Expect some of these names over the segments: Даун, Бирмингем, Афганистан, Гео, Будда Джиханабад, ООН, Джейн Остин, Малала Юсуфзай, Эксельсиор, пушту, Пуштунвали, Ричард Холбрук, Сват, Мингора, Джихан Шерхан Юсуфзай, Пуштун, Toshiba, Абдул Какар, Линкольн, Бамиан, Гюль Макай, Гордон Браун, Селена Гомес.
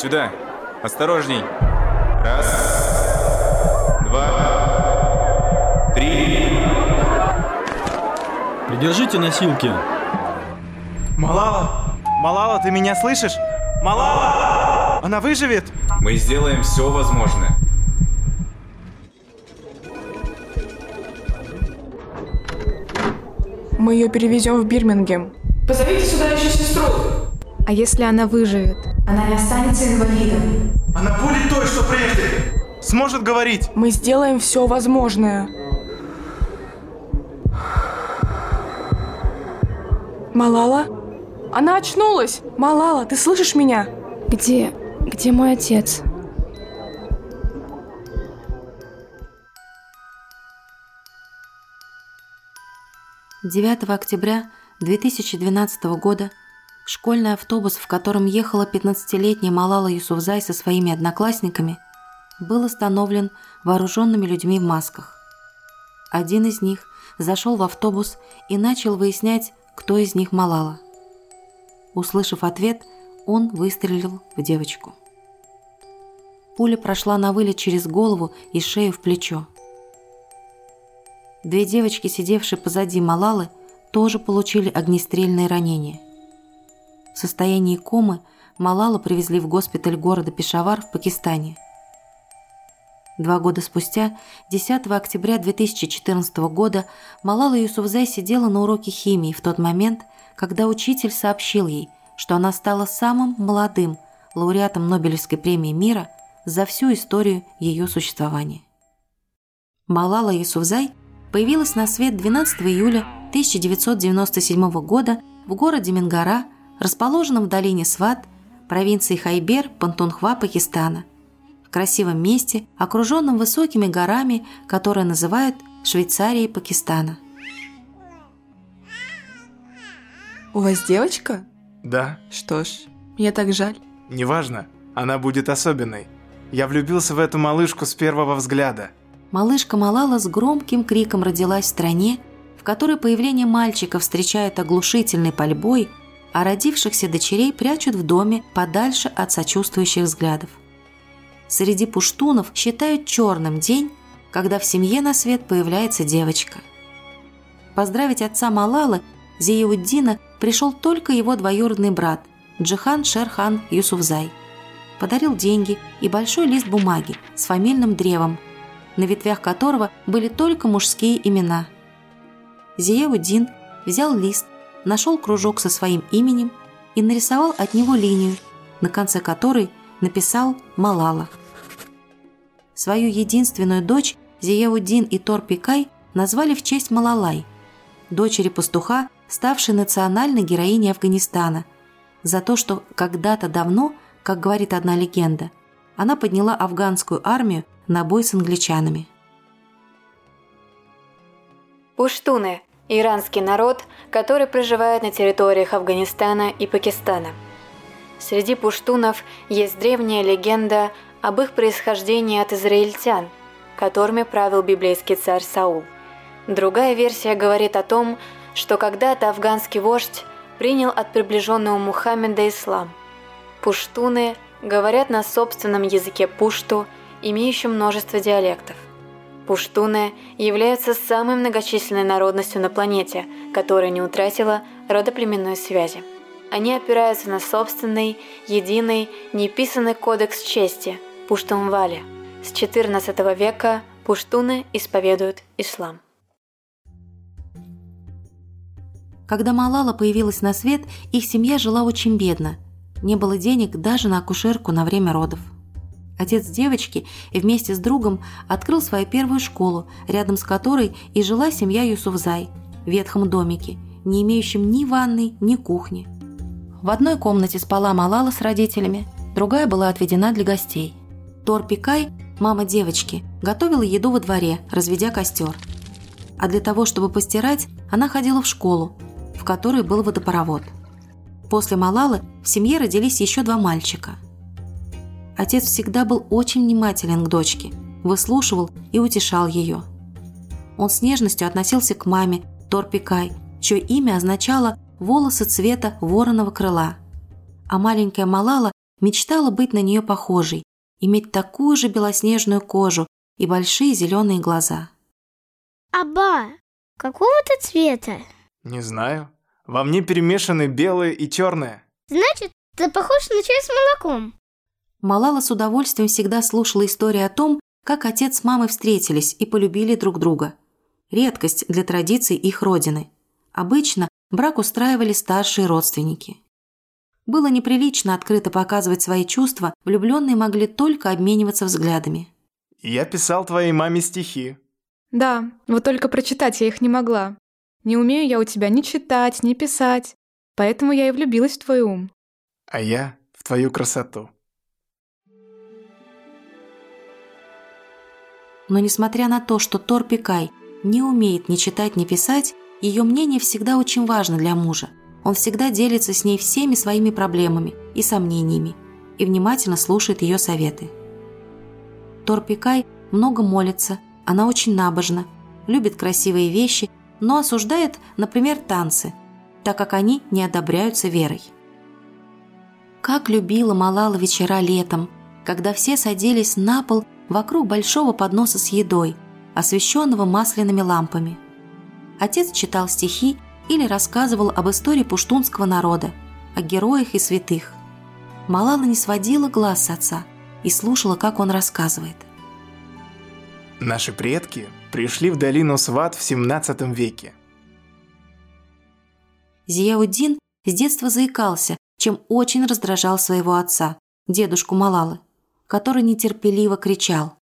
Сюда. Осторожней. Раз. Два. Три. Придержите носилки. Малала! Малала, ты меня слышишь? Малала! Она выживет? Мы сделаем все возможное. Мы ее перевезем в Бирмингем. Позовите сюда еще сестру. А если она выживет? Она не останется инвалидом. Она будет той, что прежде. Сможет говорить. Мы сделаем все возможное. Малала? Она очнулась! Малала, ты слышишь меня? Где? Где мой отец? Девятого октября 2012 года школьный автобус, в котором ехала 15-летняя Малала Юсуфзай со своими одноклассниками, был остановлен вооруженными людьми в масках. Один из них зашел в автобус и начал выяснять, кто из них Малала. Услышав ответ, он выстрелил в девочку. Пуля прошла на вылет через голову и шею в плечо. Две девочки, сидевшие позади Малалы, тоже получили огнестрельные ранения. В состоянии комы Малалу привезли в госпиталь города Пешавар в Пакистане. 2 года спустя, 10 октября 2014 года, Малала Юсуфзай сидела на уроке химии в тот момент, когда учитель сообщил ей, что она стала самым молодым лауреатом Нобелевской премии мира за всю историю ее существования. Малала Юсуфзай появилась на свет 12 июля 1997 года в городе Мингора, расположенном в долине Сват, провинции Хайбер, Пантунхва, Пакистана, в красивом месте, окруженном высокими горами, которые называют Швейцарией Пакистана. У вас девочка? Да. Что ж, мне так жаль. Неважно, она будет особенной. Я влюбился в эту малышку с первого взгляда. Малышка Малала с громким криком родилась в стране, в которой появление мальчика встречают оглушительной пальбой, а родившихся дочерей прячут в доме подальше от сочувствующих взглядов. Среди пуштунов считают черным день, когда в семье на свет появляется девочка. Поздравить отца Малалы, Зияуддина, пришел только его двоюродный брат Джихан Шерхан Юсуфзай. Подарил деньги и большой лист бумаги с фамильным древом, на ветвях которого были только мужские имена. Зияуддин взял лист, нашел кружок со своим именем и нарисовал от него линию, на конце которой написал «Малала». Свою единственную дочь Зияуддин и Тор Пикай назвали в честь Малалай, дочери пастуха, ставшей национальной героиней Афганистана, за то, что когда-то давно, как говорит одна легенда, она подняла афганскую армию на бой с англичанами. Пуштуны – иранский народ, который проживает на территориях Афганистана и Пакистана. Среди пуштунов есть древняя легенда об их происхождении от израильтян, которыми правил библейский царь Саул. Другая версия говорит о том, что когда-то афганский вождь принял от приближенного Мухаммеда ислам. Пуштуны говорят на собственном языке пушту, имеющем множество диалектов. Пуштуны являются самой многочисленной народностью на планете, которая не утратила родоплеменной связи. Они опираются на собственный, единый, неписанный кодекс чести – Пуштунвали. С XIV века пуштуны исповедуют ислам. Когда Малала появилась на свет, их семья жила очень бедно. Не было денег даже на акушерку на время родов. Отец девочки вместе с другом открыл свою первую школу, рядом с которой и жила семья Юсуфзай в ветхом домике, не имеющем ни ванной, ни кухни. В одной комнате спала Малала с родителями, другая была отведена для гостей. Тор Пикай, мама девочки, готовила еду во дворе, разведя костер. А для того, чтобы постирать, она ходила в школу, в которой был водопровод. После Малалы в семье родились еще 2 мальчика. Отец всегда был очень внимателен к дочке, выслушивал и утешал ее. Он с нежностью относился к маме Тор Пикай, чье имя означало «волосы цвета вороного крыла», а маленькая Малала Мечтала быть на нее похожей, иметь такую же белоснежную кожу и большие зеленые глаза. Аба, какого ты цвета? Не знаю. Во мне перемешаны белое и черное. Значит, ты похож на чай с молоком. Малала с удовольствием всегда слушала истории о том, как отец с мамой встретились и полюбили друг друга. Редкость для традиций их родины. Обычно брак устраивали старшие родственники. Было неприлично открыто показывать свои чувства, влюбленные могли только обмениваться взглядами. Я писал твоей маме стихи. Да, вот только прочитать я их не могла. Не умею я у тебя ни читать, ни писать. Поэтому я и влюбилась в твой ум. А я в твою красоту. Но несмотря на то, что Тор Пикай не умеет ни читать, ни писать, ее мнение всегда очень важно для мужа. Он всегда делится с ней всеми своими проблемами и сомнениями и внимательно слушает ее советы. Тор Пикай много молится, она очень набожна, любит красивые вещи, но осуждает, например, танцы, так как они не одобряются верой. Как любила Малала вечера летом, когда все садились на пол вокруг большого подноса с едой, освещенного масляными лампами. Отец читал стихи или рассказывал об истории пуштунского народа, о героях и святых. Малала не сводила глаз с отца и слушала, как он рассказывает. Наши предки пришли в долину Сват в 17 веке. Зияуддин с детства заикался, чем очень раздражал своего отца, дедушку Малалы, который нетерпеливо кричал: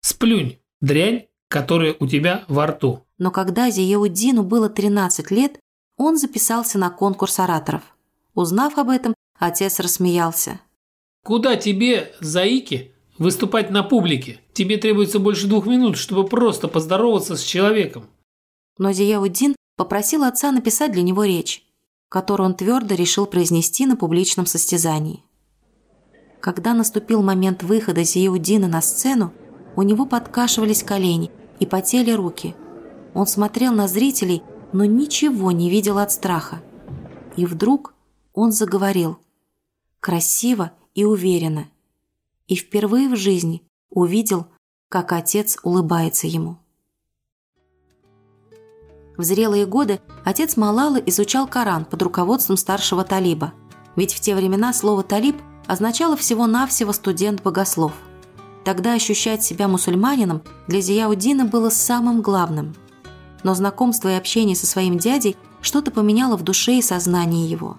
«Сплюнь, дрянь, которая у тебя во рту». Но когда Зияуддину было 13 лет, он записался на конкурс ораторов. Узнав об этом, отец рассмеялся. «Куда тебе, заики, выступать на публике? Тебе требуется больше 2 минут, чтобы просто поздороваться с человеком». Но Зияуддин попросил отца написать для него речь, которую он твердо решил произнести на публичном состязании. Когда наступил момент выхода Зияуддина на сцену, у него подкашивались колени и потели руки. Он смотрел на зрителей, но ничего не видел от страха. И вдруг он заговорил. Красиво и уверенно. И впервые в жизни увидел, как отец улыбается ему. В зрелые годы отец Малалы изучал Коран под руководством старшего талиба. Ведь в те времена слово «талиб» означало всего-навсего «студент-богослов». Тогда ощущать себя мусульманином для Зияуддина было самым главным. Но знакомство и общение со своим дядей что-то поменяло в душе и сознании его.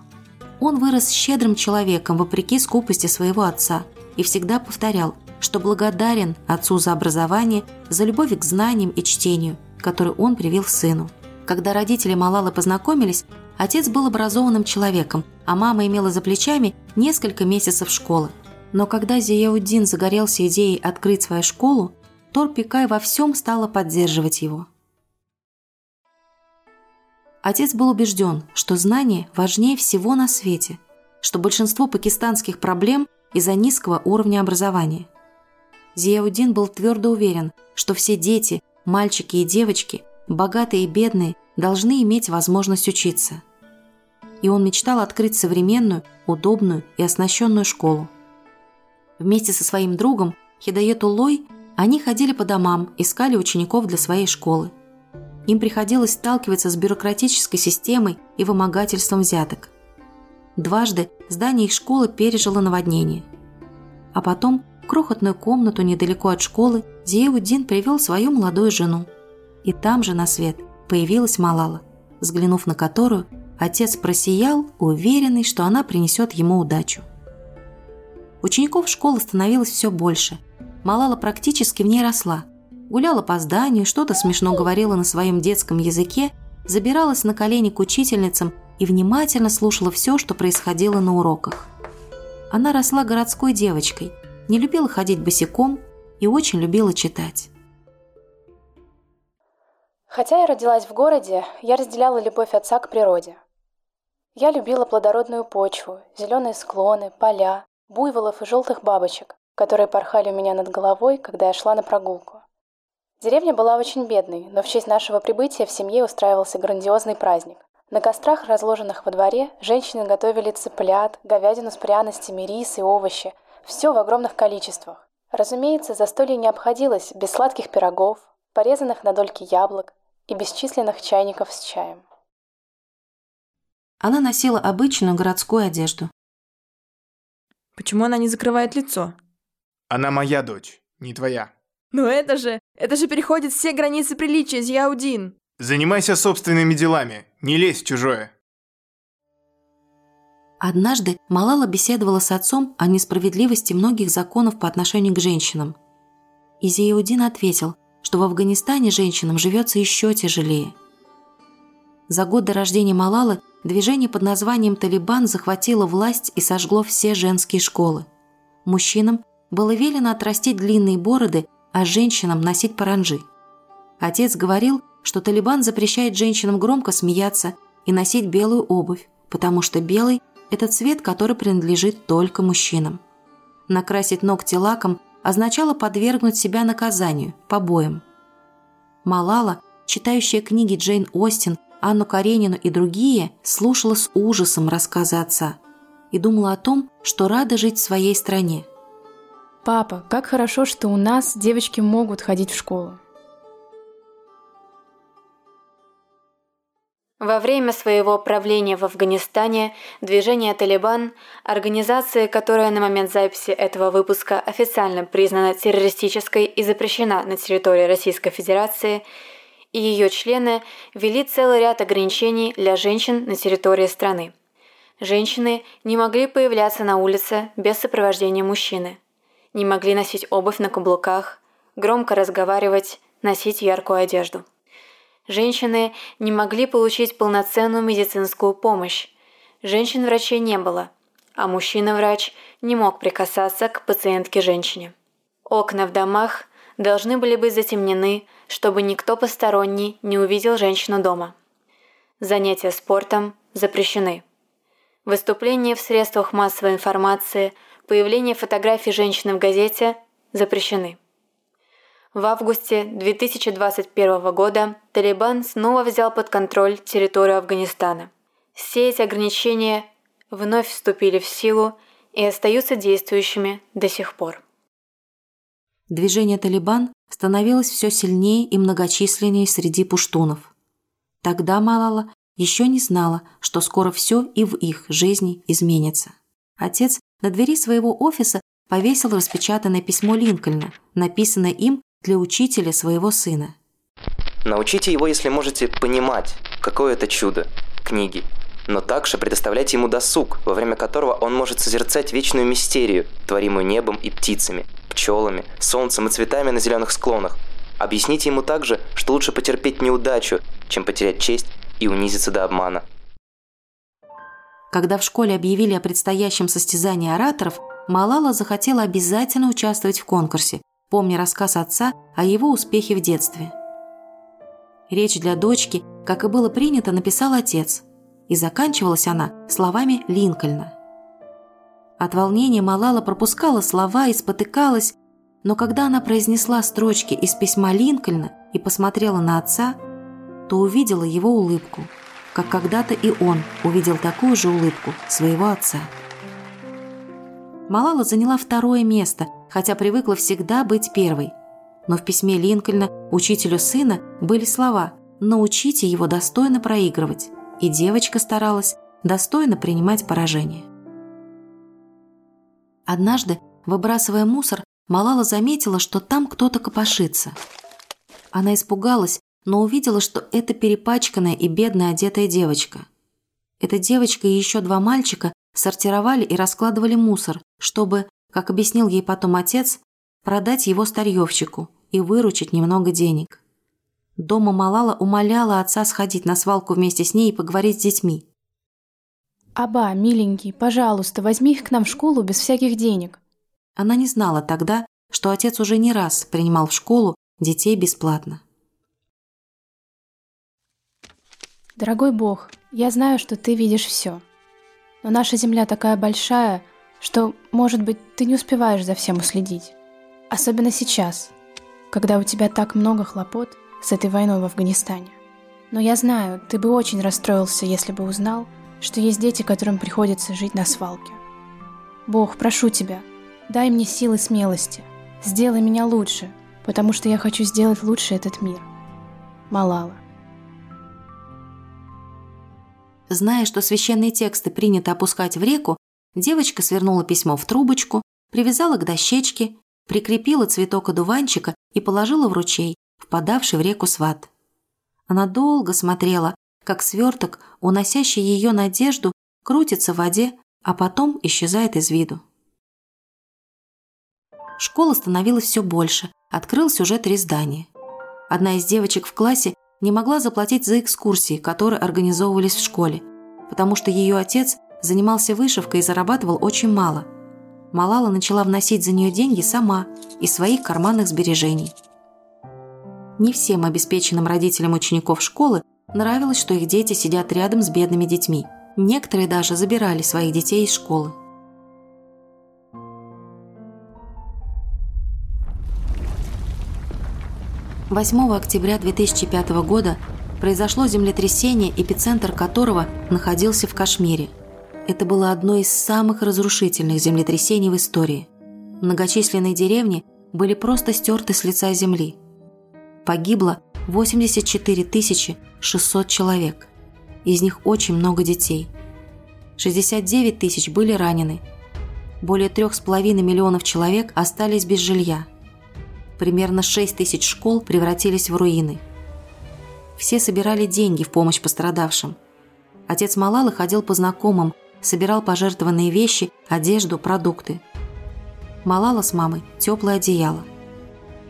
Он вырос щедрым человеком вопреки скупости своего отца и всегда повторял, что благодарен отцу за образование, за любовь к знаниям и чтению, которую он привил сыну. Когда родители Малалы познакомились, отец был образованным человеком, а мама имела за плечами несколько месяцев школы. Но когда Зияуддин загорелся идеей открыть свою школу, Тор Пикай во всем стала поддерживать его. Отец был убежден, что знание важнее всего на свете, что большинство пакистанских проблем из-за низкого уровня образования. Зияуддин был твердо уверен, что все дети, мальчики и девочки, богатые и бедные, должны иметь возможность учиться. И он мечтал открыть современную, удобную и оснащенную школу. Вместе со своим другом Хидайету Лой они ходили по домам, искали учеников для своей школы. Им приходилось сталкиваться с бюрократической системой и вымогательством взяток. Дважды здание их школы пережило наводнение. А потом в крохотную комнату недалеко от школы Зияуддин привел свою молодую жену. И там же на свет появилась Малала, взглянув на которую, отец просиял, уверенный, что она принесет ему удачу. Учеников школы становилось все больше. Малала практически в ней росла. Гуляла по зданию, что-то смешно говорила на своем детском языке, забиралась на колени к учительницам и внимательно слушала все, что происходило на уроках. Она росла городской девочкой, не любила ходить босиком и очень любила читать. Хотя я родилась в городе, я разделяла любовь отца к природе. Я любила плодородную почву, зеленые склоны, поля, буйволов и желтых бабочек, которые порхали у меня над головой, когда я шла на прогулку. Деревня была очень бедной, но в честь нашего прибытия в семье устраивался грандиозный праздник, На кострах, разложенных во дворе, женщины готовили цыплят, говядину с пряностями, рис и овощи. Все в огромных количествах. Разумеется, застолье не обходилось без сладких пирогов, порезанных на дольки яблок и бесчисленных чайников с чаем. Она носила обычную городскую одежду. Почему она не закрывает лицо? Она моя дочь, не твоя. Ну это же переходит все границы приличия, Зияуддин. Занимайся собственными делами, не лезь в чужое. Однажды Малала беседовала с отцом о несправедливости многих законов по отношению к женщинам. И Зияуддин ответил, что в Афганистане женщинам живется еще тяжелее. За год до рождения Малалы движение под названием «Талибан» захватило власть и сожгло все женские школы. Мужчинам было велено отрастить длинные бороды, а женщинам носить паранджи. Отец говорил, что Талибан запрещает женщинам громко смеяться и носить белую обувь, потому что белый – это цвет, который принадлежит только мужчинам. Накрасить ногти лаком означало подвергнуть себя наказанию, побоям. Малала, читающая книги Джейн Остин, Анну Каренину и другие, слушала с ужасом рассказы отца и думала о том, что рада жить в своей стране. «Папа, как хорошо, что у нас девочки могут ходить в школу». Во время своего правления в Афганистане движение «Талибан», организация, которая на момент записи этого выпуска официально признана террористической и запрещена на территории Российской Федерации, и ее члены ввели целый ряд ограничений для женщин на территории страны. Женщины не могли появляться на улице без сопровождения мужчины, не могли носить обувь на каблуках, громко разговаривать, носить яркую одежду. Женщины не могли получить полноценную медицинскую помощь. Женщин-врачей не было, а мужчина-врач не мог прикасаться к пациентке-женщине. Окна в домах должны были быть затемнены, чтобы никто посторонний не увидел женщину дома. Занятия спортом запрещены. Выступления в средствах массовой информации, появление фотографий женщины в газете запрещены. В августе 2021 года Талибан снова взял под контроль территорию Афганистана. Все эти ограничения вновь вступили в силу и остаются действующими до сих пор. Движение «Талибан» становилось все сильнее и многочисленнее среди пуштунов. Тогда Малала еще не знала, что скоро все и в их жизни изменится. Отец на двери своего офиса повесил распечатанное письмо Линкольна, написанное им для учителя своего сына. Научите его, если можете, понимать, какое это чудо – книги, но также предоставляйте ему досуг, во время которого он может созерцать вечную мистерию, творимую небом и птицами, пчелами, солнцем и цветами на зеленых склонах. Объясните ему также, что лучше потерпеть неудачу, чем потерять честь и унизиться до обмана. Когда в школе объявили о предстоящем состязании ораторов, Малала захотела обязательно участвовать в конкурсе, помня рассказ отца о его успехе в детстве. Речь для дочки, как и было принято, написал отец, и заканчивалась она словами Линкольна. От волнения Малала пропускала слова и спотыкалась, но когда она произнесла строчки из письма Линкольна и посмотрела на отца, то увидела его улыбку, как когда-то и он увидел такую же улыбку своего отца. Малала заняла второе место, хотя привыкла всегда быть первой. Но в письме Линкольна учителю сына были слова «научите его достойно проигрывать», и девочка старалась достойно принимать поражение. Однажды, выбрасывая мусор, Малала заметила, что там кто-то копошится. Она испугалась, но увидела, что это перепачканная и бедно одетая девочка. Эта девочка и еще два мальчика сортировали и раскладывали мусор, чтобы, как объяснил ей потом отец, продать его старьевщику и выручить немного денег. Дома Малала умоляла отца сходить на свалку вместе с ней и поговорить с детьми. «Аба, миленький, пожалуйста, возьми их к нам в школу без всяких денег». Она не знала тогда, что отец уже не раз принимал в школу детей бесплатно. «Дорогой Бог, я знаю, что ты видишь все. Но наша земля такая большая, что, может быть, ты не успеваешь за всем уследить. Особенно сейчас, когда у тебя так много хлопот с этой войной в Афганистане. Но я знаю, ты бы очень расстроился, если бы узнал, что есть дети, которым приходится жить на свалке. Бог, прошу тебя, дай мне силы смелости, сделай меня лучше, потому что я хочу сделать лучше этот мир. Малала. Зная, что священные тексты принято опускать в реку, девочка свернула письмо в трубочку, привязала к дощечке, прикрепила цветок одуванчика и положила в ручей, впадавший в реку Сват. Она долго смотрела, как сверток, уносящий ее надежду, крутится в воде, а потом исчезает из виду. Школа становилась все больше, открыл сюжет «Рездания». Одна из девочек в классе не могла заплатить за экскурсии, которые организовывались в школе, потому что ее отец занимался вышивкой и зарабатывал очень мало. Малала начала вносить за нее деньги сама, из своих карманных сбережений. Не всем обеспеченным родителям учеников школы нравилось, что их дети сидят рядом с бедными детьми. Некоторые даже забирали своих детей из школы. С 8 октября 2005 года произошло землетрясение, эпицентр которого находился в Кашмире. Это было одно из самых разрушительных землетрясений в истории. Многочисленные деревни были просто стерты с лица земли. Погибло 84 600 человек. Из них очень много детей. 69 тысяч были ранены. Более 3,5 миллионов человек остались без жилья. Примерно 6 тысяч школ превратились в руины. Все собирали деньги в помощь пострадавшим. Отец Малалы ходил по знакомым, собирал пожертвованные вещи, одежду, продукты. Малала с мамой – теплое одеяло.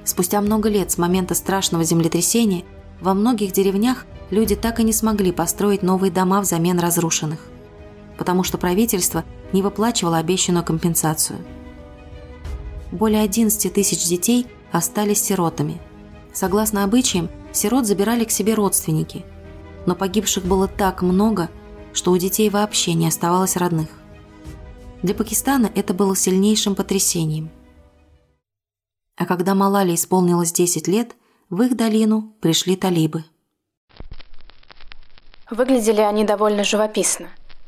Спустя много лет с момента страшного землетрясения во многих деревнях люди так и не смогли построить новые дома взамен разрушенных, потому что правительство не выплачивало обещанную компенсацию. Более 11 тысяч детей – остались сиротами. Согласно обычаям, сирот забирали к себе родственники, но погибших было так много, что у детей вообще не оставалось родных. Для Пакистана это было сильнейшим потрясением. А когда Малале исполнилось 10 лет, в их долину пришли талибы. Выглядели они довольно живописно.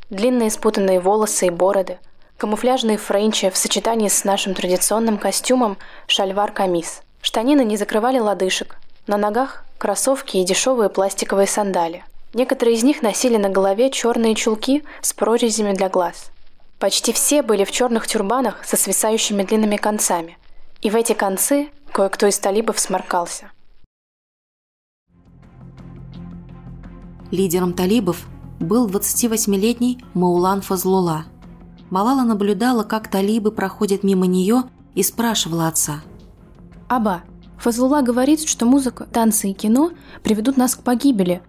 Длинные спутанные волосы и бороды, камуфляжные френчи в сочетании с нашим традиционным костюмом шальвар-камис. Штанины не закрывали лодыжек. На ногах кроссовки и дешевые пластиковые сандали. Некоторые из них носили на голове черные чулки с прорезями для глаз. Почти все были в черных тюрбанах со свисающими длинными концами. И в эти концы кое-кто из талибов сморкался. Лидером талибов был 28-летний Маулан Фазлулла. Малала наблюдала, как талибы проходят мимо нее, и спрашивала отца. «Аба, Фазлулла говорит, что музыка, танцы и кино приведут нас к погибели».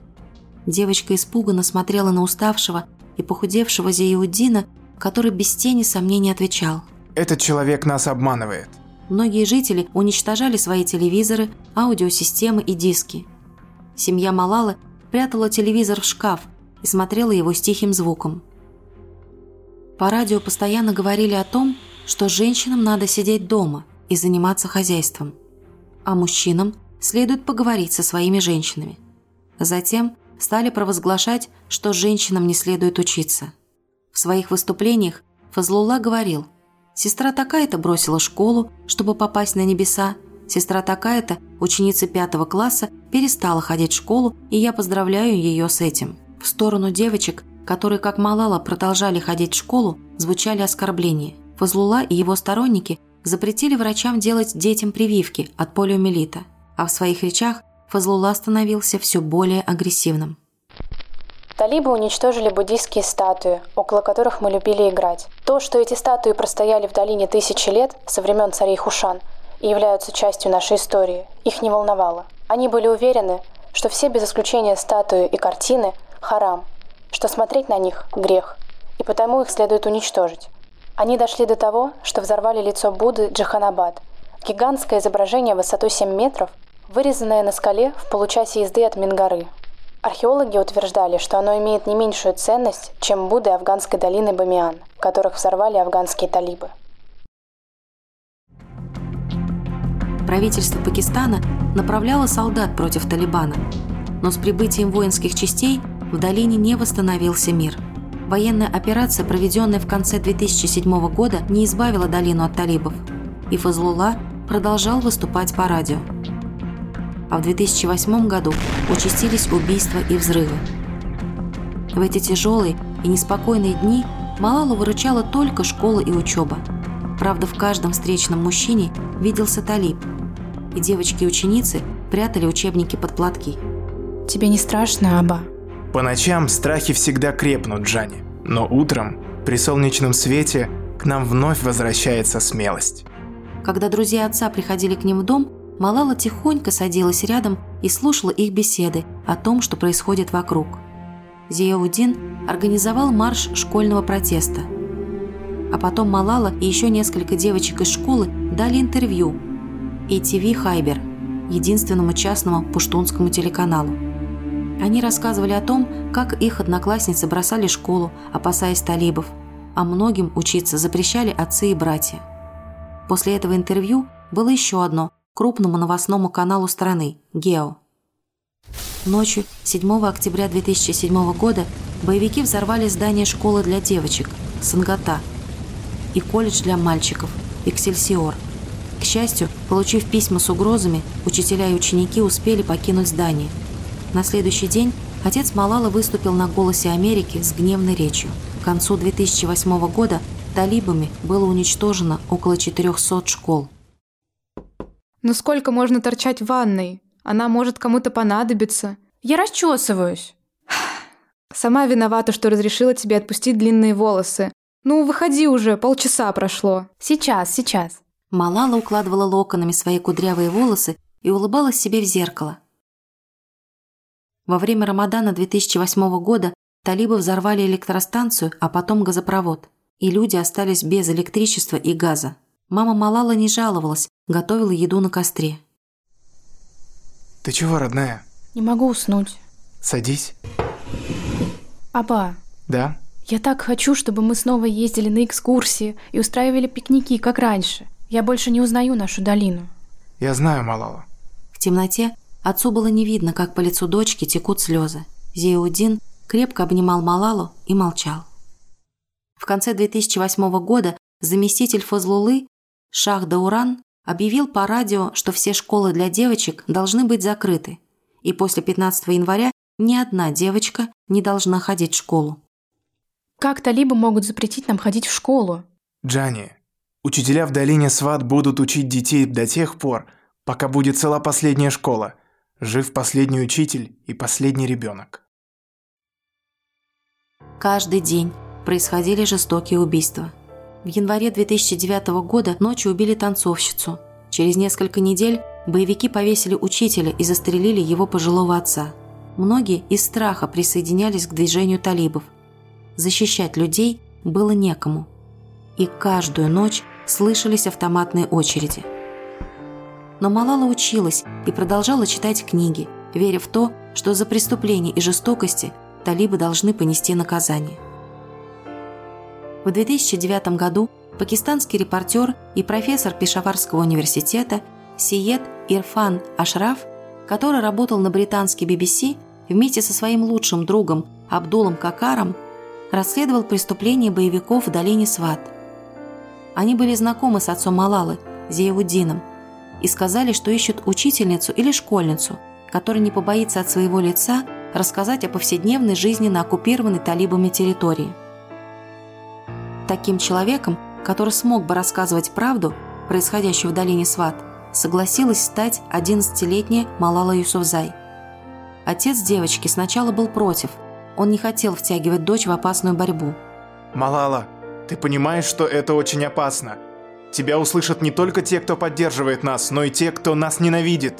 Девочка испуганно смотрела на уставшего и похудевшего Зияуддина, который без тени сомнений отвечал. «Этот человек нас обманывает». Многие жители уничтожали свои телевизоры, аудиосистемы и диски. Семья Малалы прятала телевизор в шкаф и смотрела его с тихим звуком. По радио постоянно говорили о том, что женщинам надо сидеть дома и заниматься хозяйством, а мужчинам следует поговорить со своими женщинами. Затем стали провозглашать, что женщинам не следует учиться. В своих выступлениях Фазлулла говорил: «Сестра такая-то бросила школу, чтобы попасть на небеса, сестра такая-то, ученица 5 класса, перестала ходить в школу, и я поздравляю ее с этим». В сторону девочек, которые, как Малала, продолжали ходить в школу, звучали оскорбления. Фазлулла и его сторонники запретили врачам делать детям прививки от полиомиелита, а в своих речах Фазлулла становился все более агрессивным. Талибы уничтожили буддийские статуи, около которых мы любили играть. То, что эти статуи простояли в долине тысячи лет со времен царей Хушан и являются частью нашей истории, их не волновало. Они были уверены, что все без исключения статуи и картины – харам, что смотреть на них – грех, и потому их следует уничтожить. Они дошли до того, что взорвали лицо Будды Джиханабад. Гигантское изображение высотой 7 метров, вырезанное на скале в получасе езды от Мингоры. Археологи утверждали, что оно имеет не меньшую ценность, чем Будды афганской долины Бамиан, которых взорвали афганские талибы. Правительство Пакистана направляло солдат против Талибана. но с прибытием воинских частей в долине не восстановился мир. Военная операция, проведенная в конце 2007 года, не избавила долину от талибов, и Фазлулла продолжал выступать по радио. А в 2008 году участились убийства и взрывы. В эти тяжелые и неспокойные дни Малалу выручала только школа и учеба. Правда, в каждом встречном мужчине виделся талиб, и девочки-ученицы прятали учебники под платки. «Тебе не страшно, Аба?» По ночам страхи всегда крепнут, Джани, но утром, при солнечном свете, к нам вновь возвращается смелость. Когда друзья отца приходили к ним в дом, Малала тихонько садилась рядом и слушала их беседы о том, что происходит вокруг. Зияуддин организовал марш школьного протеста. А потом Малала и еще несколько девочек из школы дали интервью AVT Khyber, единственному частному пуштунскому телеканалу. Они рассказывали о том, как их одноклассницы бросали школу, опасаясь талибов, а многим учиться запрещали отцы и братья. После этого интервью было еще одно крупному новостному каналу страны – Гео. Ночью 7 октября 2007 года боевики взорвали здание школы для девочек – Сангата и колледж для мальчиков – Эксельсиор. К счастью, получив письма с угрозами, учителя и ученики успели покинуть здание. На следующий день отец Малалы выступил на «Голосе Америки» с гневной речью. К концу 2008 года талибами было уничтожено около 400 школ. «Ну сколько можно торчать в ванной? Она может кому-то понадобиться. Я расчесываюсь. Сама виновата, что разрешила тебе отпустить длинные волосы. Ну, выходи уже, полчаса прошло. Сейчас». Малала укладывала локонами свои кудрявые волосы и улыбалась себе в зеркало. Во время Рамадана 2008 года талибы взорвали электростанцию, а потом газопровод, и люди остались без электричества и газа. Мама Малала не жаловалась, готовила еду на костре. «Ты чего, родная?» «Не могу уснуть». «Садись». «Аба». «Да?» «Я так хочу, чтобы мы снова ездили на экскурсии и устраивали пикники, как раньше. Я больше не узнаю нашу долину». «Я знаю, Малала». В темноте отцу было не видно, как по лицу дочки текут слезы. Зияуддин крепко обнимал Малалу и молчал. В конце 2008 года заместитель Фазлуллы Шах Дауран объявил по радио, что все школы для девочек должны быть закрыты, и после 15 января ни одна девочка не должна ходить в школу. «Как талибы могут запретить нам ходить в школу?» «Джани, учителя в долине Сват будут учить детей до тех пор, пока будет цела последняя школа. Жив последний учитель и последний ребенок». Каждый день происходили жестокие убийства. В январе 2009 года ночью убили танцовщицу. Через несколько недель боевики повесили учителя и застрелили его пожилого отца. Многие из страха присоединялись к движению талибов. Защищать людей было некому. И каждую ночь слышались автоматные очереди. Но Малала училась и продолжала читать книги, веря в то, что за преступления и жестокости талибы должны понести наказание. В 2009 году пакистанский репортер и профессор Пешаварского университета Сайед Ирфан Ашраф, который работал на британской BBC, вместе со своим лучшим другом Абдулом Какаром расследовал преступления боевиков в долине Сват. Они были знакомы с отцом Малалы, Зияуддином, и сказали, что ищут учительницу или школьницу, которая не побоится от своего лица рассказать о повседневной жизни на оккупированной талибами территории. Таким человеком, который смог бы рассказывать правду, происходящую в долине Сват, согласилась стать 11-летняя Малала Юсуфзай. Отец девочки сначала был против, он не хотел втягивать дочь в опасную борьбу. «Малала, ты понимаешь, что это очень опасно? Тебя услышат не только те, кто поддерживает нас, но и те, кто нас ненавидит».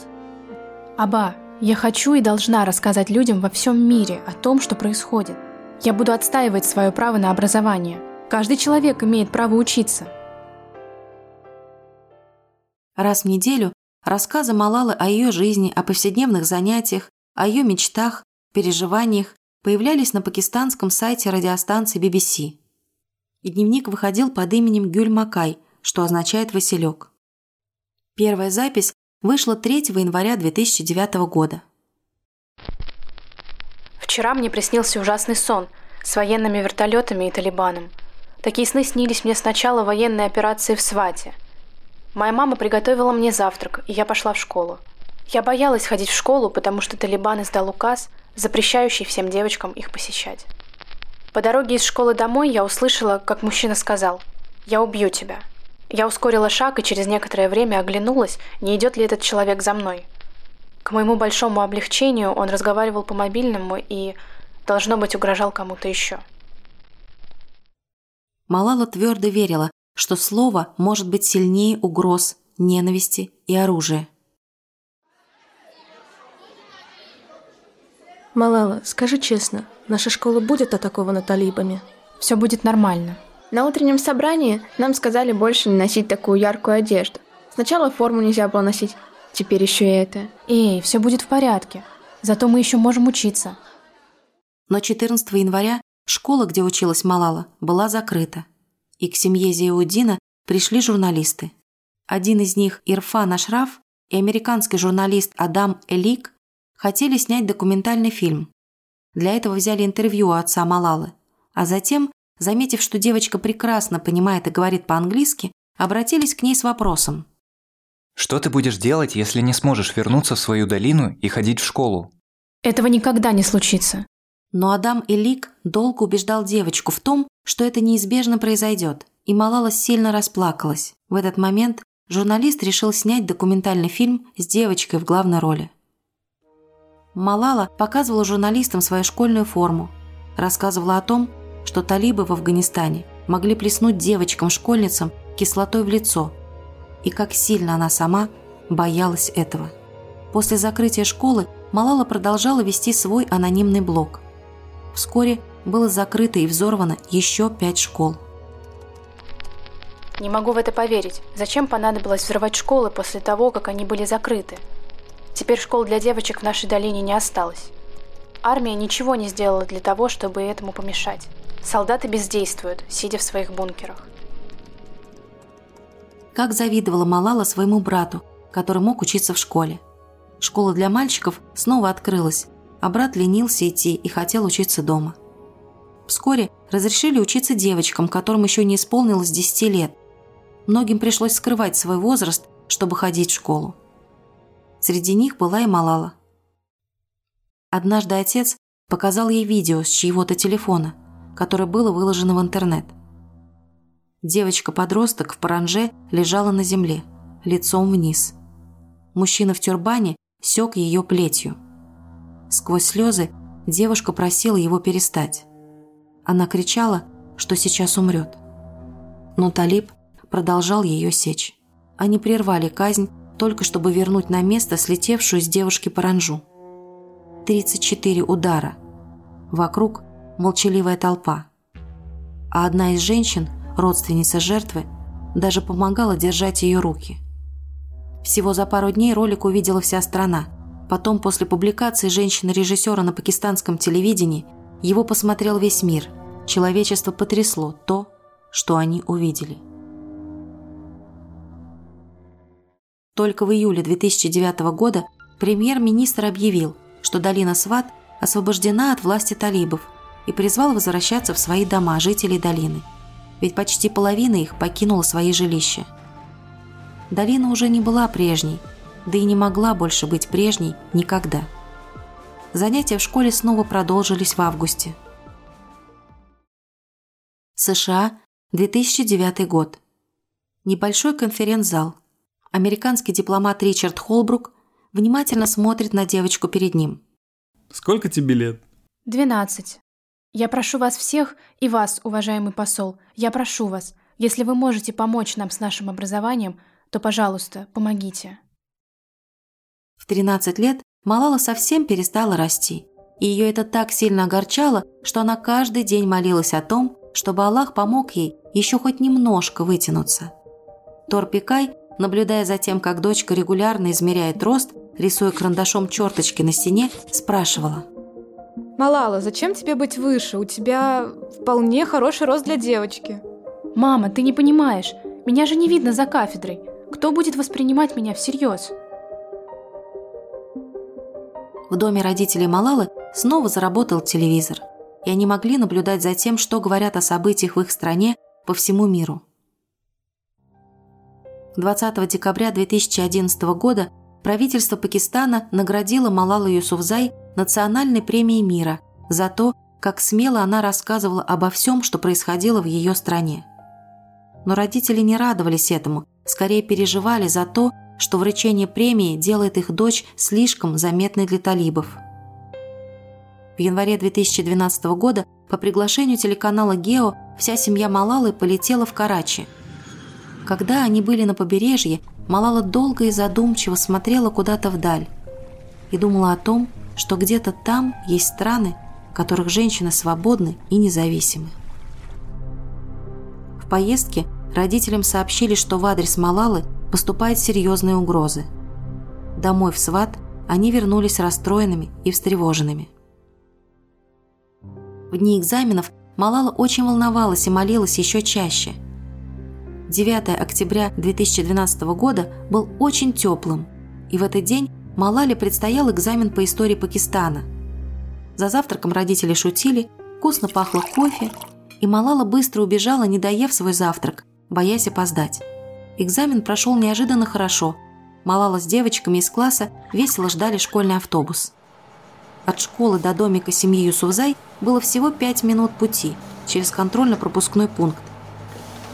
«Аба, я хочу и должна рассказать людям во всем мире о том, что происходит. Я буду отстаивать свое право на образование. Каждый человек имеет право учиться». Раз в неделю рассказы Малалы о ее жизни, о повседневных занятиях, о ее мечтах, переживаниях появлялись на пакистанском сайте радиостанции BBC. И дневник выходил под именем Гюль Макай, что означает «Василек». Первая запись вышла 3 января 2009 года. Вчера мне приснился ужасный сон с военными вертолетами и Талибаном. Такие сны снились мне с начала военной операции в Свате. Моя мама приготовила мне завтрак, и я пошла в школу. Я боялась ходить в школу, потому что Талибан издал указ, запрещающий всем девочкам их посещать. По дороге из школы домой я услышала, как мужчина сказал: «Я убью тебя». Я ускорила шаг и через некоторое время оглянулась, не идет ли этот человек за мной. К моему большому облегчению он разговаривал по мобильному и, должно быть, угрожал кому-то еще. Малала твердо верила, что слово может быть сильнее угроз, ненависти и оружия. «Малала, скажи честно, наша школа будет атакована талибами?» «Все будет нормально». «На утреннем собрании нам сказали больше не носить такую яркую одежду. Сначала форму нельзя было носить, теперь еще и это». «Эй, все будет в порядке. Зато мы еще можем учиться». Но 14 января школа, где училась Малала, была закрыта. И к семье Зияуддина пришли журналисты. Один из них, Ирфан Ашраф, и американский журналист Адам Элик хотели снять документальный фильм. Для этого взяли интервью у отца Малалы, а затем, заметив, что девочка прекрасно понимает и говорит по-английски, обратились к ней с вопросом. «Что ты будешь делать, если не сможешь вернуться в свою долину и ходить в школу?» «Этого никогда не случится». Но Адам Элик долго убеждал девочку в том, что это неизбежно произойдет, и Малала сильно расплакалась. В этот момент журналист решил снять документальный фильм с девочкой в главной роли. Малала показывала журналистам свою школьную форму, рассказывала о том, что талибы в Афганистане могли плеснуть девочкам-школьницам кислотой в лицо, и как сильно она сама боялась этого. После закрытия школы Малала продолжала вести свой анонимный блог. Вскоре было закрыто и взорвано еще 5 школ. «Не могу в это поверить. Зачем понадобилось взрывать школы после того, как они были закрыты? Теперь школ для девочек в нашей долине не осталось. Армия ничего не сделала для того, чтобы этому помешать. Солдаты бездействуют, сидя в своих бункерах». Как завидовала Малала своему брату, который мог учиться в школе. Школа для мальчиков снова открылась, а брат ленился идти и хотел учиться дома. Вскоре разрешили учиться девочкам, которым еще не исполнилось 10 лет. Многим пришлось скрывать свой возраст, чтобы ходить в школу. Среди них была и Малала. Однажды отец показал ей видео с чьего-то телефона, которое было выложено в интернет. Девочка-подросток в паранже лежала на земле, лицом вниз. Мужчина в тюрбане сёк ее плетью. Сквозь слезы девушка просила его перестать. Она кричала, что сейчас умрет. Но талиб продолжал ее сечь. Они прервали казнь, только чтобы вернуть на место слетевшую с девушки паранджу. 34 удара. Вокруг молчаливая толпа. А одна из женщин, родственница жертвы, даже помогала держать ее руки. Всего за пару дней ролик увидела вся страна. Потом, после публикации женщины-режиссера на пакистанском телевидении, его посмотрел весь мир. Человечество потрясло то, что они увидели. Только в июле 2009 года премьер-министр объявил, что долина Сват освобождена от власти талибов, и призвал возвращаться в свои дома жителей долины. Ведь почти половина их покинула свои жилища. Долина уже не была прежней, да и не могла больше быть прежней никогда. Занятия в школе снова продолжились в августе. США, 2009 год. Небольшой конференц-зал. Американский дипломат Ричард Холбрук внимательно смотрит на девочку перед ним. «Сколько тебе лет?» 12. Я прошу вас всех и вас, уважаемый посол, я прошу вас, если вы можете помочь нам с нашим образованием, то, пожалуйста, помогите». В 13 лет Малала совсем перестала расти, и ее это так сильно огорчало, что она каждый день молилась о том, чтобы Аллах помог ей еще хоть немножко вытянуться. Тор Пикай, наблюдая за тем, как дочка регулярно измеряет рост, рисуя карандашом черточки на стене, спрашивала: «Малала, зачем тебе быть выше? У тебя вполне хороший рост для девочки». «Мама, ты не понимаешь, меня же не видно за кафедрой. Кто будет воспринимать меня всерьез?» В доме родителей Малалы Снова заработал телевизор, и они могли наблюдать за тем, что говорят о событиях в их стране по всему миру. 20 декабря 2011 года правительство Пакистана наградило Малалу Юсуфзай Национальной премией мира за то, как смело она рассказывала обо всем, что происходило в ее стране. Но родители не радовались этому, скорее переживали за то, что вручение премии делает их дочь слишком заметной для талибов. В январе 2012 года по приглашению телеканала «Гео» вся семья Малалы полетела в Карачи. Когда они были на побережье, Малала долго и задумчиво смотрела куда-то вдаль и думала о том, что где-то там есть страны, в которых женщины свободны и независимы. В поездке родителям сообщили, что в адрес Малалы поступают серьезные угрозы. Домой в Сват они вернулись расстроенными и встревоженными. В дни экзаменов Малала очень волновалась и молилась еще чаще. 9 октября 2012 года был очень теплым, и в этот день Малале предстоял экзамен по истории Пакистана. За завтраком родители шутили, вкусно пахло кофе, и Малала быстро убежала, не доев свой завтрак, боясь опоздать. Экзамен прошел неожиданно хорошо. Малала с девочками из класса весело ждали школьный автобус. От школы до домика семьи Юсуфзай было всего 5 минут пути через контрольно-пропускной пункт.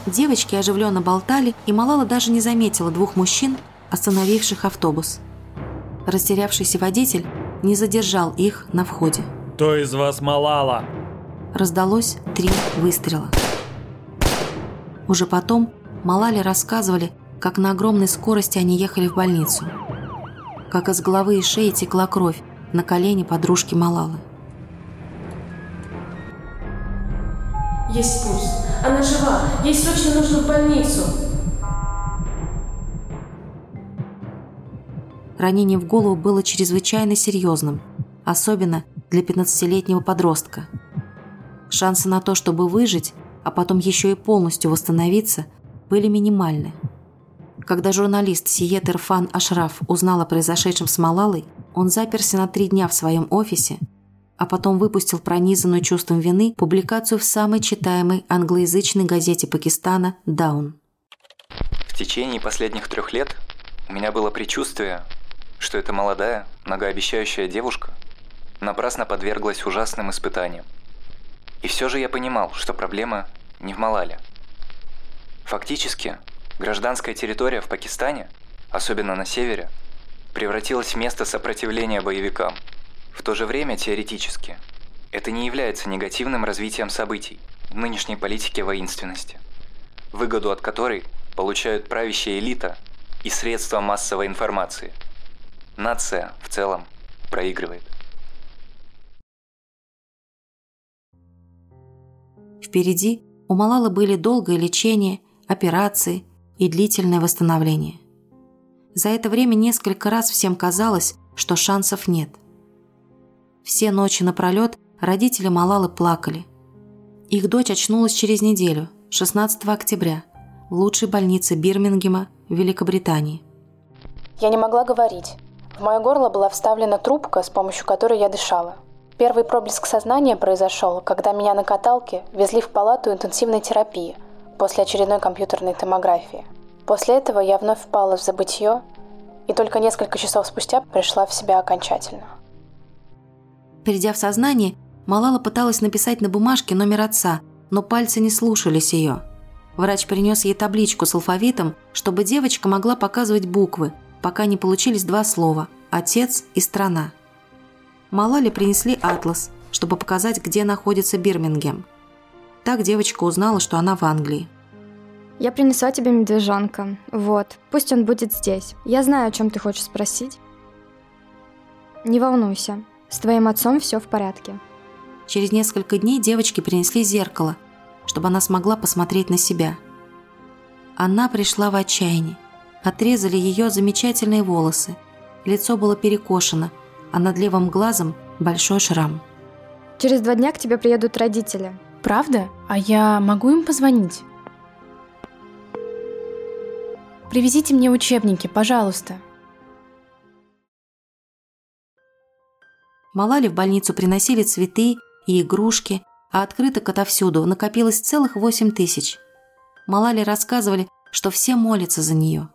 Девочки оживленно болтали, и Малала даже не заметила двух мужчин, остановивших автобус. Растерявшийся водитель не задержал их на входе. «Кто из вас Малала?» Раздалось 3 выстрела. Уже потом Малале рассказывали, как на огромной скорости они ехали в больницу, как из головы и шеи текла кровь на колени подружки Малалы. «Есть пульс. Она жива. Ей срочно нужно в больницу». Ранение в голову было чрезвычайно серьезным, особенно для 15-летнего подростка. Шансы на то, чтобы выжить, а потом еще и полностью восстановиться, были минимальны. Когда журналист Сайед Ирфан Ашраф узнал о произошедшем с Малалой, он заперся на 3 дня в своем офисе, а потом выпустил пронизанную чувством вины публикацию в самой читаемой англоязычной газете Пакистана «Даун». «В течение последних 3 лет у меня было предчувствие, что эта молодая, многообещающая девушка напрасно подверглась ужасным испытаниям. И все же я понимал, что проблема не в Малале. Фактически, гражданская территория в Пакистане, особенно на севере, превратилась в место сопротивления боевикам. В то же время, теоретически, это не является негативным развитием событий в нынешней политике воинственности, выгоду от которой получают правящая элита и средства массовой информации. Нация в целом проигрывает». Впереди у Малалы были долгое лечение, операции и длительное восстановление. За это время несколько раз всем казалось, что шансов нет. Все ночи напролет родители Малалы плакали. Их дочь очнулась через неделю, 16 октября, в лучшей больнице Бирмингема, Великобритании. «Я не могла говорить. В мое горло была вставлена трубка, с помощью которой я дышала. Первый проблеск сознания произошел, когда меня на каталке везли в палату интенсивной терапии после очередной компьютерной томографии. После этого я вновь впала в забытье и только несколько часов спустя пришла в себя окончательно». Перейдя в сознание, Малала пыталась написать на бумажке номер отца, но пальцы не слушались ее. Врач принес ей табличку с алфавитом, чтобы девочка могла показывать буквы, пока не получились 2 слова «отец» и «страна». Малале принесли атлас, чтобы показать, где находится Бирмингем. Так девочка узнала, что она в Англии. «Я принесла тебе медвежонка. Вот. Пусть он будет здесь. Я знаю, о чем ты хочешь спросить. Не волнуйся. С твоим отцом все в порядке». Через несколько дней девочке принесли зеркало, чтобы она смогла посмотреть на себя. Она пришла в отчаяние. Отрезали ее замечательные волосы. Лицо было перекошено, а над левым глазом большой шрам. «Через 2 дня к тебе приедут родители». «Правда? А я могу им позвонить?» «Привезите мне учебники, пожалуйста». Малале в больницу приносили цветы и игрушки, а открыток отовсюду накопилось целых 8000. Малале рассказывали, что все молятся за нее.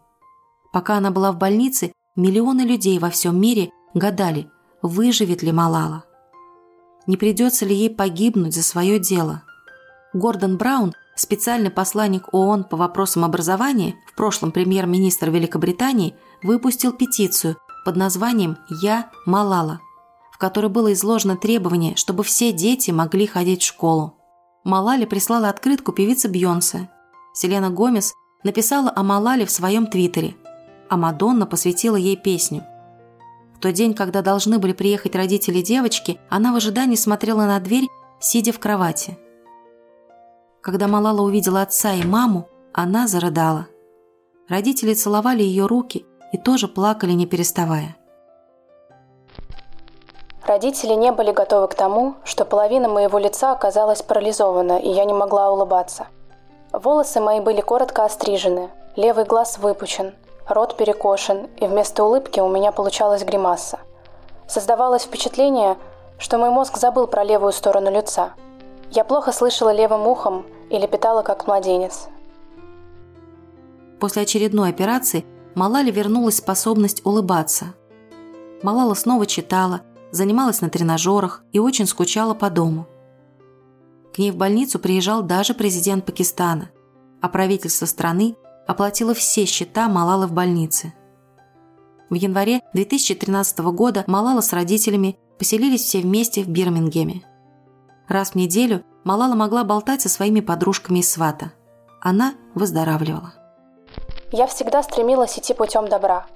Пока она была в больнице, миллионы людей во всем мире гадали, выживет ли Малала. Не придется ли ей погибнуть за свое дело? Гордон Браун, специальный посланник ООН по вопросам образования, в прошлом премьер-министр Великобритании, выпустил петицию под названием «Я Малала», в которой было изложено требование, чтобы все дети могли ходить в школу. Малале прислала открытку певица Бейонсе. Селена Гомес написала о Малале в своем твиттере, а Мадонна посвятила ей песню. В тот день, когда должны были приехать родители девочки, она в ожидании смотрела на дверь, сидя в кровати. Когда Малала увидела отца и маму, она зарыдала. Родители целовали ее руки и тоже плакали, не переставая. Родители не были готовы к тому, что половина моего лица оказалась парализована, и я не могла улыбаться. Волосы мои были коротко острижены, левый глаз выпучен, рот перекошен, и вместо улыбки у меня получалась гримаса. Создавалось впечатление, что мой мозг забыл про левую сторону лица. Я плохо слышала левым ухом и лепетала, как младенец. После очередной операции Малале вернулась способность улыбаться. Малала снова читала, занималась на тренажерах и очень скучала по дому. К ней в больницу приезжал даже президент Пакистана, а правительство страны оплатило все счета Малалы в больнице. В январе 2013 года Малала с родителями поселились все вместе в Бирмингеме. Раз в неделю Малала могла болтать со своими подружками из Свата. Она выздоравливала. Я всегда стремилась идти путем добра.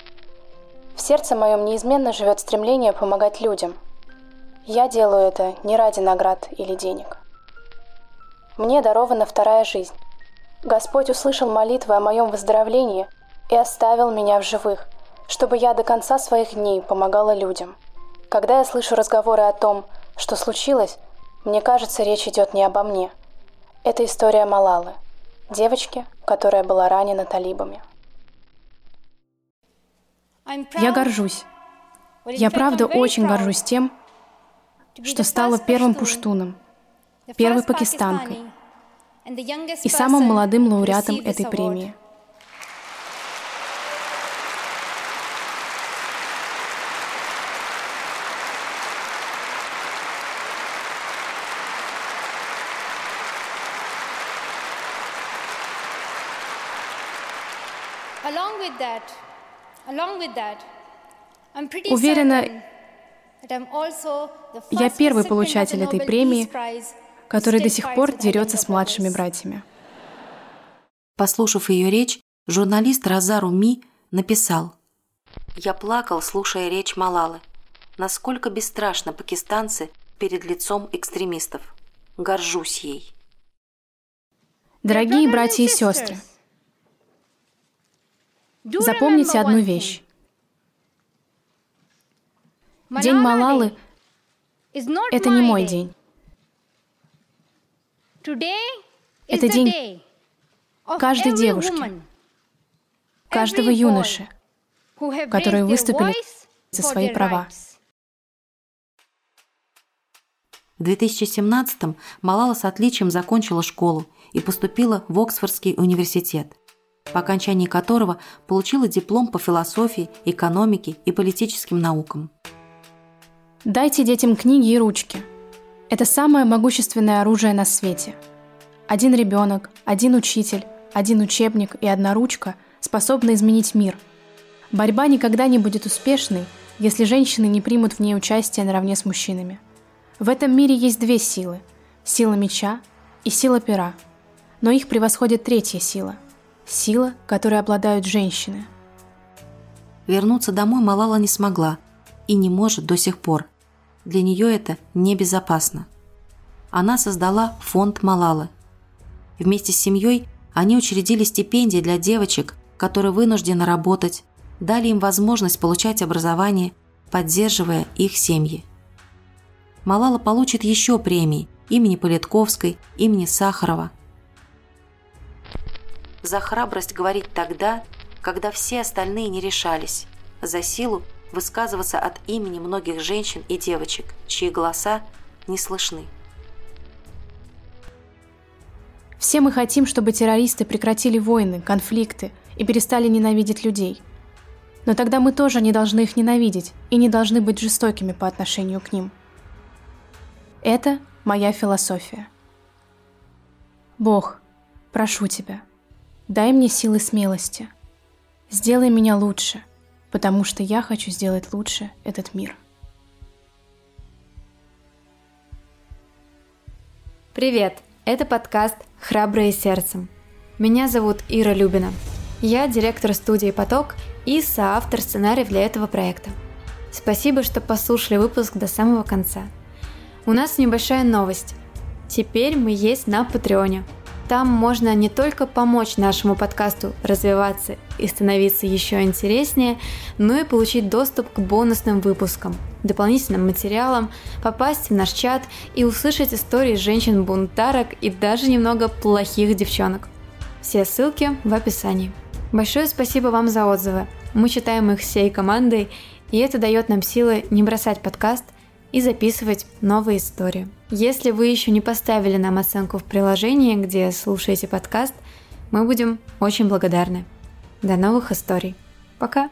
В сердце моем неизменно живет стремление помогать людям. Я делаю это не ради наград или денег. Мне дарована вторая жизнь. Господь услышал молитвы о моем выздоровлении и оставил меня в живых, чтобы я до конца своих дней помогала людям. Когда я слышу разговоры о том, что случилось, мне кажется, речь идет не обо мне. Это история Малалы, девочки, которая была ранена талибами. Я горжусь. Я правда очень горжусь тем, что стала первым пуштуном, первой пакистанкой и самым молодым лауреатом этой премии. Уверена, я первый получатель этой премии, который до сих пор дерется с младшими братьями. Послушав ее речь, журналист Разар Уми написал: «Я плакал, слушая речь Малалы. Насколько бесстрашны пакистанцы перед лицом экстремистов. Горжусь ей». Дорогие братья и сестры, запомните одну вещь. День Малалы – это не мой день. Это день каждой девушки, каждого юноши, которые выступили за свои права. В 2017-м Малала с отличием закончила школу и поступила в Оксфордский университет, по окончании которого получила диплом по философии, экономике и политическим наукам. Дайте детям книги и ручки. Это самое могущественное оружие на свете. Один ребенок, один учитель, один учебник и одна ручка способны изменить мир. Борьба никогда не будет успешной, если женщины не примут в ней участие наравне с мужчинами. В этом мире есть две силы – сила меча и сила пера. Но их превосходит третья сила – сила, которой обладают женщины. Вернуться домой Малала не смогла и не может до сих пор. Для нее это небезопасно. Она создала фонд Малалы. Вместе с семьей они учредили стипендии для девочек, которые вынуждены работать, дали им возможность получать образование, поддерживая их семьи. Малала получит еще премии имени Политковской, имени Сахарова. За храбрость говорить тогда, когда все остальные не решались. За силу высказываться от имени многих женщин и девочек, чьи голоса не слышны. Все мы хотим, чтобы террористы прекратили войны, конфликты и перестали ненавидеть людей. Но тогда мы тоже не должны их ненавидеть и не должны быть жестокими по отношению к ним. Это моя философия. Бог, прошу тебя, дай мне силы смелости. Сделай меня лучше, потому что я хочу сделать лучше этот мир. Привет! Это подкаст «Храбрые сердцем». Меня зовут Ира Любина. Я директор студии «Поток» и соавтор сценариев для этого проекта. Спасибо, что послушали выпуск до самого конца. У нас небольшая новость. Теперь мы есть на Патреоне. Там можно не только помочь нашему подкасту развиваться и становиться еще интереснее, но и получить доступ к бонусным выпускам, дополнительным материалам, попасть в наш чат и услышать истории женщин-бунтарок и даже немного плохих девчонок. Все ссылки в описании. Большое спасибо вам за отзывы. Мы читаем их всей командой, и это дает нам силы не бросать подкаст и записывать новые истории. Если вы еще не поставили нам оценку в приложении, где слушаете подкаст, мы будем очень благодарны. До новых историй. Пока!